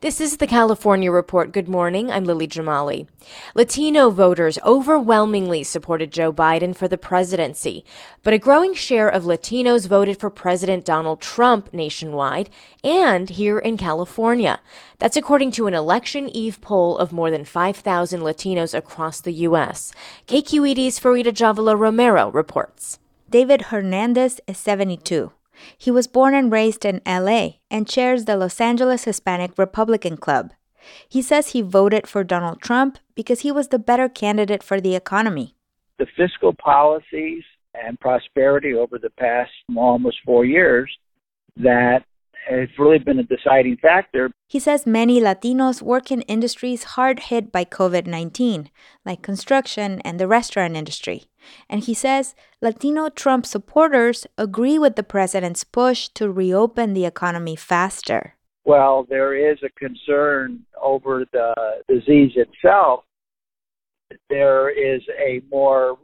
This is the California Report. Good morning. I'm Lily Jamali. Latino voters overwhelmingly supported Joe Biden for the presidency, but a growing share of Latinos voted for President Donald Trump nationwide and here in California. That's according to an election eve poll of more than 5,000 Latinos across the U.S. KQED's Farida Jhabvala Romero reports. David Hernandez is 72. He was born and raised in L.A. and chairs the Los Angeles Hispanic Republican Club. He says he voted for Donald Trump because he was the better candidate for the economy. The fiscal policies and prosperity over the past almost 4 years, that has really been a deciding factor. He says many Latinos work in industries hard hit by COVID-19, like construction and the restaurant industry. And he says Latino Trump supporters agree with the president's push to reopen the economy faster. Well, there is a concern over the disease itself. There is a more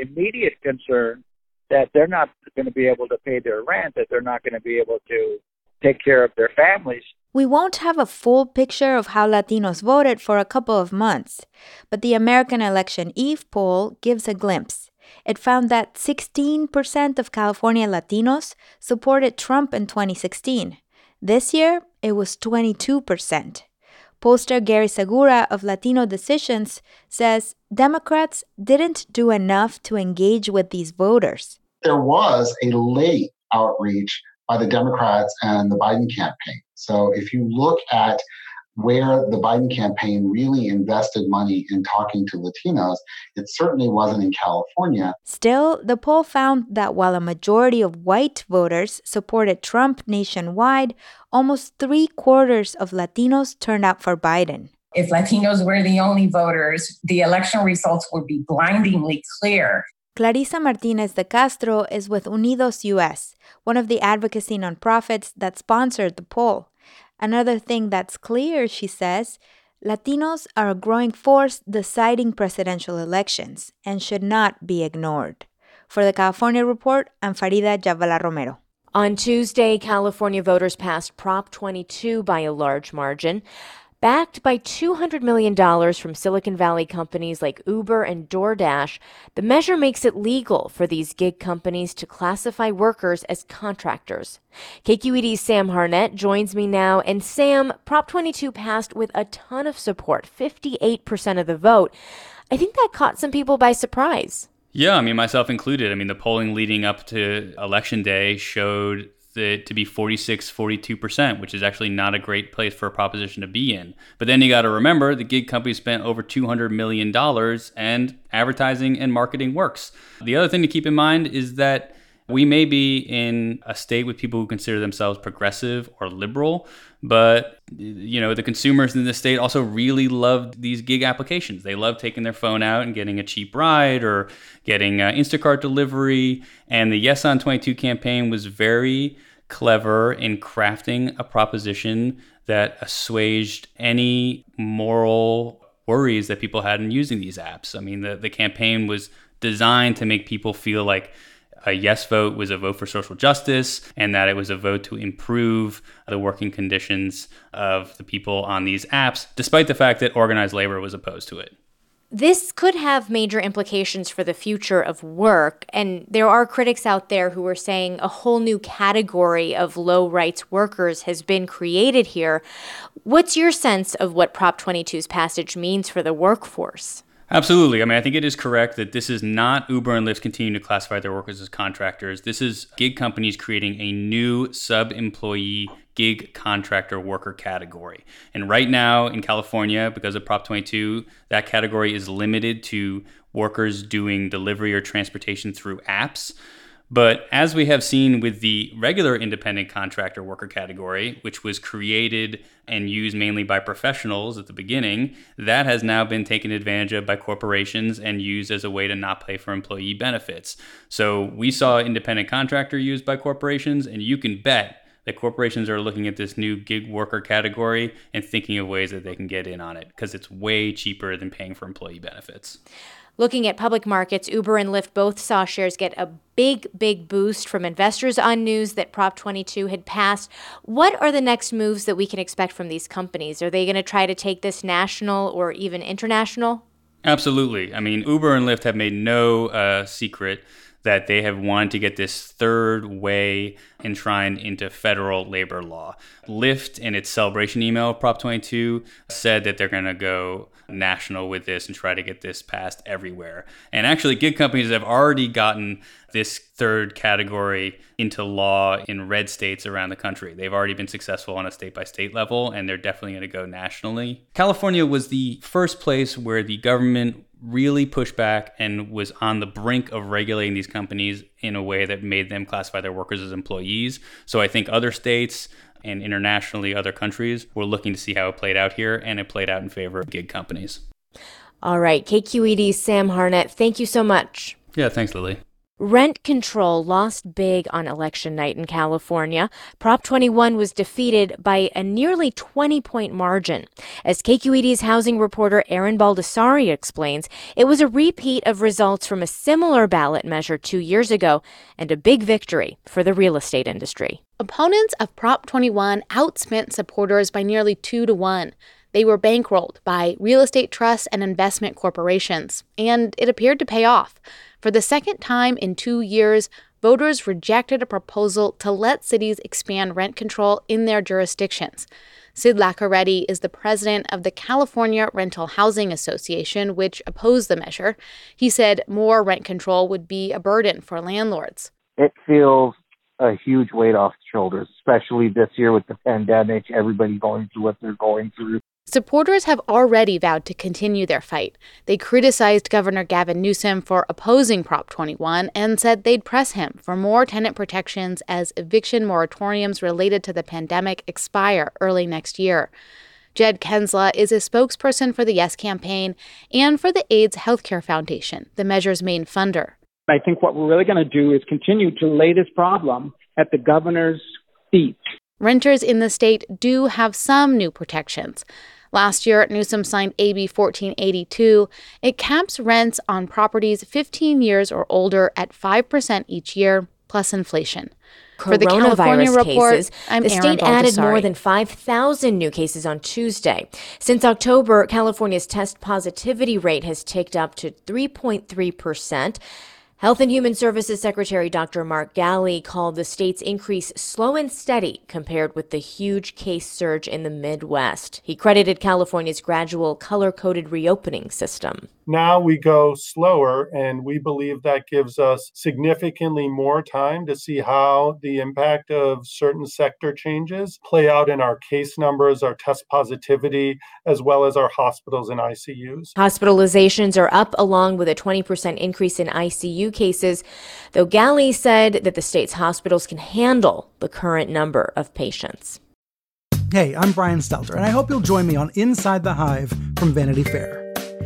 immediate concern that they're not going to be able to pay their rent, that they're not going to be able to take care of their families. We won't have a full picture of how Latinos voted for a couple of months, but the American Election Eve poll gives a glimpse. It found that 16% of California Latinos supported Trump in 2016. This year, it was 22%. Pollster Gary Segura of Latino Decisions says Democrats didn't do enough to engage with these voters. There was a late outreach by the Democrats and the Biden campaign. So if you look at where the Biden campaign really invested money in talking to Latinos, it certainly wasn't in California. Still, the poll found that while a majority of white voters supported Trump nationwide, almost 3/4 of Latinos turned out for Biden. If Latinos were the only voters, the election results would be blindingly clear. Clarissa Martinez de Castro is with Unidos US, one of the advocacy nonprofits that sponsored the poll. Another thing that's clear, she says, Latinos are a growing force deciding presidential elections and should not be ignored. For the California Report, I'm Farida Jhabvala Romero. On Tuesday, California voters passed Prop 22 by a large margin. Backed by $200 million from Silicon Valley companies like Uber and Doordash, the measure makes it legal for these gig companies to classify workers as contractors. KQED's Sam Harnett joins me now. And Sam, Prop 22 passed with a ton of support, 58% of the vote. I think that caught some people by surprise. Yeah, I mean, myself included. I mean, the polling leading up to Election Day showed to be 42%, which is actually not a great place for a proposition to be in. But then you got to remember, the gig company spent over $200 million and advertising and marketing works. The other thing to keep in mind is that we may be in a state with people who consider themselves progressive or liberal, but you know, the consumers in this state also really love these gig applications. They love taking their phone out and getting a cheap ride or getting Instacart delivery. And the Yes on 22 campaign was very clever in crafting a proposition that assuaged any moral worries that people had in using these apps. I mean, the campaign was designed to make people feel like a yes vote was a vote for social justice and that it was a vote to improve the working conditions of the people on these apps, despite the fact that organized labor was opposed to it. This could have major implications for the future of work. And there are critics out there who are saying a whole new category of low-rights workers has been created here. What's your sense of what Prop 22's passage means for the workforce? Absolutely. I mean, I think it is correct that this is not Uber and Lyft continuing to classify their workers as contractors. This is gig companies creating a new sub-employee gig contractor worker category. And right now in California, because of Prop 22, that category is limited to workers doing delivery or transportation through apps. But as we have seen with the regular independent contractor worker category, which was created and used mainly by professionals at the beginning, that has now been taken advantage of by corporations and used as a way to not pay for employee benefits. So we saw independent contractor used by corporations, and you can bet that corporations are looking at this new gig worker category and thinking of ways that they can get in on it because it's way cheaper than paying for employee benefits. Looking at public markets, Uber and Lyft both saw shares get a big, big boost from investors on news that Prop 22 had passed. What are the next moves that we can expect from these companies? Are they going to try to take this national or even international? Absolutely. I mean, Uber and Lyft have made no secret that they have wanted to get this third way enshrined into federal labor law. Lyft, in its celebration email, Prop 22, said that they're going to go national with this and try to get this passed everywhere. And actually, gig companies have already gotten this third category into law in red states around the country. They've already been successful on a state-by-state level, and they're definitely going to go nationally. California was the first place where the government really pushed back and was on the brink of regulating these companies in a way that made them classify their workers as employees. So I think other states and internationally other countries were looking to see how it played out here, and it played out in favor of gig companies. All right, KQED's Sam Harnett, thank you so much. Yeah, thanks, Lily. Rent control lost big on election night in California. Prop 21 was defeated by a nearly 20-point margin. As KQED's housing reporter Erin Baldassari explains, it was a repeat of results from a similar ballot measure 2 years ago and a big victory for the real estate industry. Opponents of Prop 21 outspent supporters by nearly 2-1. They were bankrolled by real estate trusts and investment corporations, and it appeared to pay off. For the second time in 2 years, voters rejected a proposal to let cities expand rent control in their jurisdictions. Sid Lacaretti is the president of the California Rental Housing Association, which opposed the measure. He said more rent control would be a burden for landlords. It feels a huge weight off the shoulders, especially this year with the pandemic, everybody going through what they're going through. Supporters have already vowed to continue their fight. They criticized Governor Gavin Newsom for opposing Prop 21 and said they'd press him for more tenant protections as eviction moratoriums related to the pandemic expire early next year. Jed Kensla is a spokesperson for the Yes campaign and for the AIDS Healthcare Foundation, the measure's main funder. I think what we're really going to do is continue to lay this problem at the governor's feet. Renters in the state do have some new protections. Last year, Newsom signed AB 1482. It caps rents on properties 15 years or older at 5% each year, plus inflation. For the California report, cases, the state added more than 5,000 new cases on Tuesday. Since October, California's test positivity rate has ticked up to 3.3%. Health and Human Services Secretary Dr. Mark Ghaly called the state's increase slow and steady compared with the huge case surge in the Midwest. He credited California's gradual color-coded reopening system. Now we go slower, and we believe that gives us significantly more time to see how the impact of certain sector changes play out in our case numbers, our test positivity, as well as our hospitals and ICUs. Hospitalizations are up along with a 20% increase in ICU cases, though Ghaly said that the state's hospitals can handle the current number of patients. Hey, I'm Brian Stelter, and I hope you'll join me on Inside the Hive from Vanity Fair.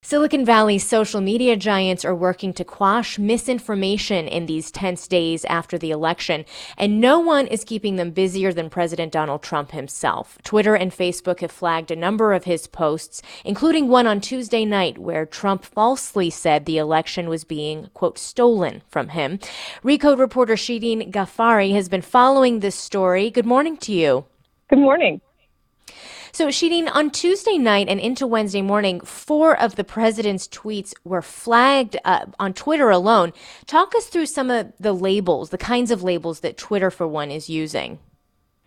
Silicon Valley's social media giants are working to quash misinformation in these tense days after the election, and no one is keeping them busier than President Donald Trump himself. Twitter and Facebook have flagged a number of his posts, including one on Tuesday night where Trump falsely said the election was being, quote, stolen from him. Recode reporter Shirin Ghaffary has been following this story. Good morning to you. Good morning. So, Shirin, on Tuesday night and into Wednesday morning, 4 of the president's tweets were flagged on Twitter alone. Talk us through some of the labels, the kinds of labels that Twitter, for one, is using.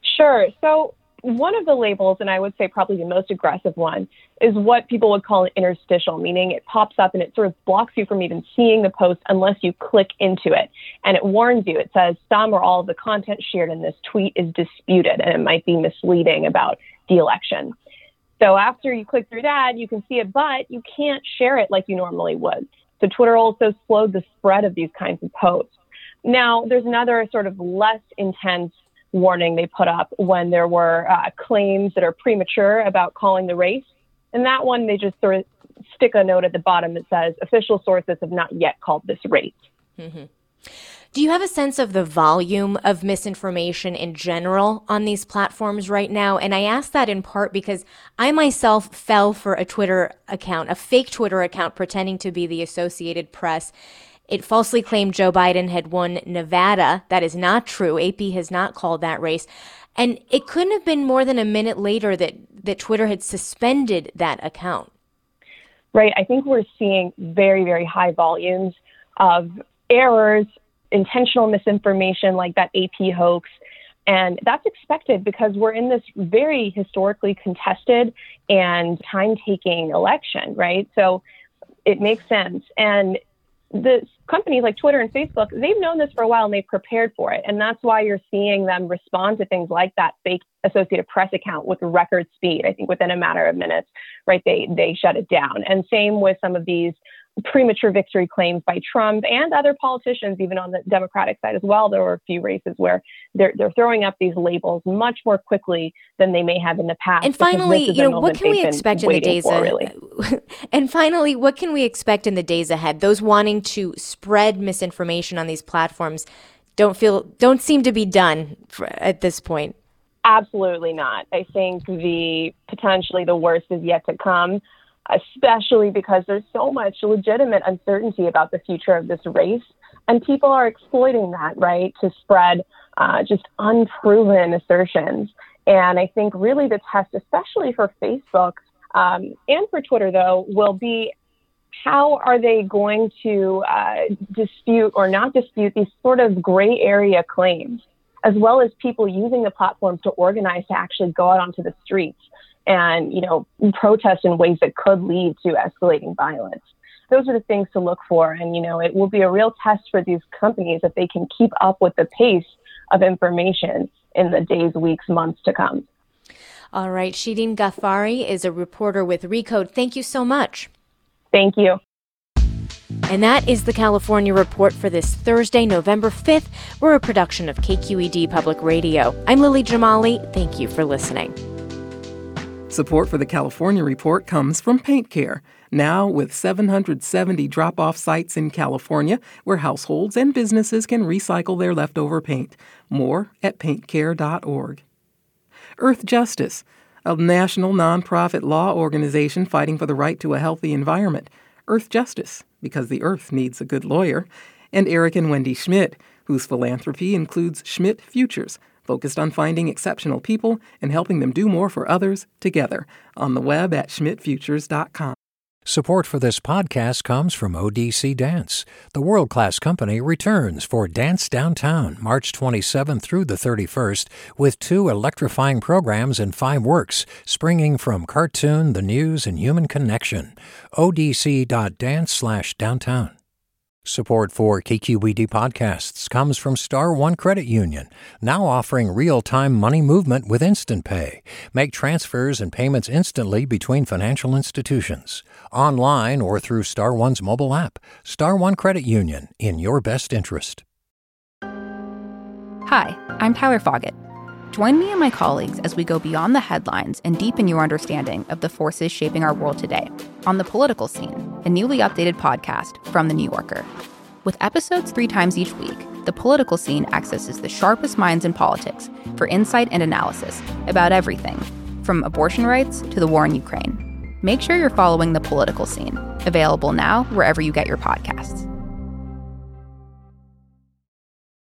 Sure. So one of the labels, and I would say probably the most aggressive one, is what people would call an interstitial, meaning it pops up and it sort of blocks you from even seeing the post unless you click into it. And it warns you. It says some or all of the content shared in this tweet is disputed, and it might be misleading about the election. So after you click through that, you can see it, but you can't share it like you normally would. So Twitter also slowed the spread of these kinds of posts. Now, there's another sort of less intense warning they put up when there were claims that are premature about calling the race. And that one, they just sort of stick a note at the bottom that says official sources have not yet called this race. Mm-hmm. Do you have a sense of the volume of misinformation in general on these platforms right now? And I ask that in part because I myself fell for a Twitter account, a fake Twitter account pretending to be the Associated Press. It falsely claimed Joe Biden had won Nevada. That is not true. AP has not called that race. And it couldn't have been more than a minute later that Twitter had suspended that account. Right. I think we're seeing very, very high volumes of errors, intentional misinformation like that AP hoax. And that's expected because we're in this very historically contested and time-taking election, right? So it makes sense. And the companies like Twitter and Facebook, they've known this for a while and they've prepared for it. And that's why you're seeing them respond to things like that fake Associated Press account with record speed. I think within a matter of minutes, right, they shut it down. And same with some of these premature victory claims by Trump and other politicians, even on the Democratic side as well. There were a few races where they're throwing up these labels much more quickly than they may have in the past. And finally, you know, what can we expect in the days ahead? And finally, what can we expect in the days ahead? Those wanting to spread misinformation on these platforms don't seem to be done at this point. Absolutely not. I think potentially the worst is yet to come, especially because there's so much legitimate uncertainty about the future of this race. And people are exploiting that, right, to spread just unproven assertions. And I think really the test, especially for Facebook and for Twitter, though, will be how are they going to dispute or not dispute these sort of gray area claims, as well as people using the platforms to organize to actually go out onto the streets and, you know, protest in ways that could lead to escalating violence. Those are the things to look for. And, you know, it will be a real test for these companies if they can keep up with the pace of information in the days, weeks, months to come. All right. Shirin Ghaffary is a reporter with Recode. Thank you so much. Thank you. And that is the California Report for this Thursday, November 5th. We're a production of KQED Public Radio. I'm Lily Jamali. Thank you for listening. Support for the California Report comes from Paint Care. Now with 770 drop-off sites in California where households and businesses can recycle their leftover paint. More at paintcare.org. Earth Justice, a national nonprofit law organization fighting for the right to a healthy environment. Earth Justice, because the earth needs a good lawyer. And Eric and Wendy Schmidt, whose philanthropy includes Schmidt Futures, focused on finding exceptional people and helping them do more for others together. On the web at schmidtfutures.com. Support for this podcast comes from ODC Dance. The world-class company returns for Dance Downtown March 27th through the 31st with 2 electrifying programs and 5 works springing from cartoon, the news, and human connection. odc.dance/downtown. Support for KQED podcasts comes from Star One Credit Union, now offering real-time money movement with Instant Pay. Make transfers and payments instantly between financial institutions, online or through Star One's mobile app. Star One Credit Union, in your best interest. Hi, I'm Tyler Foggett. Join me and my colleagues as we go beyond the headlines and deepen your understanding of the forces shaping our world today on The Political Scene, a newly updated podcast from The New Yorker. With episodes 3 times each week, The Political Scene accesses the sharpest minds in politics for insight and analysis about everything, from abortion rights to the war in Ukraine. Make sure you're following The Political Scene, available now wherever you get your podcasts.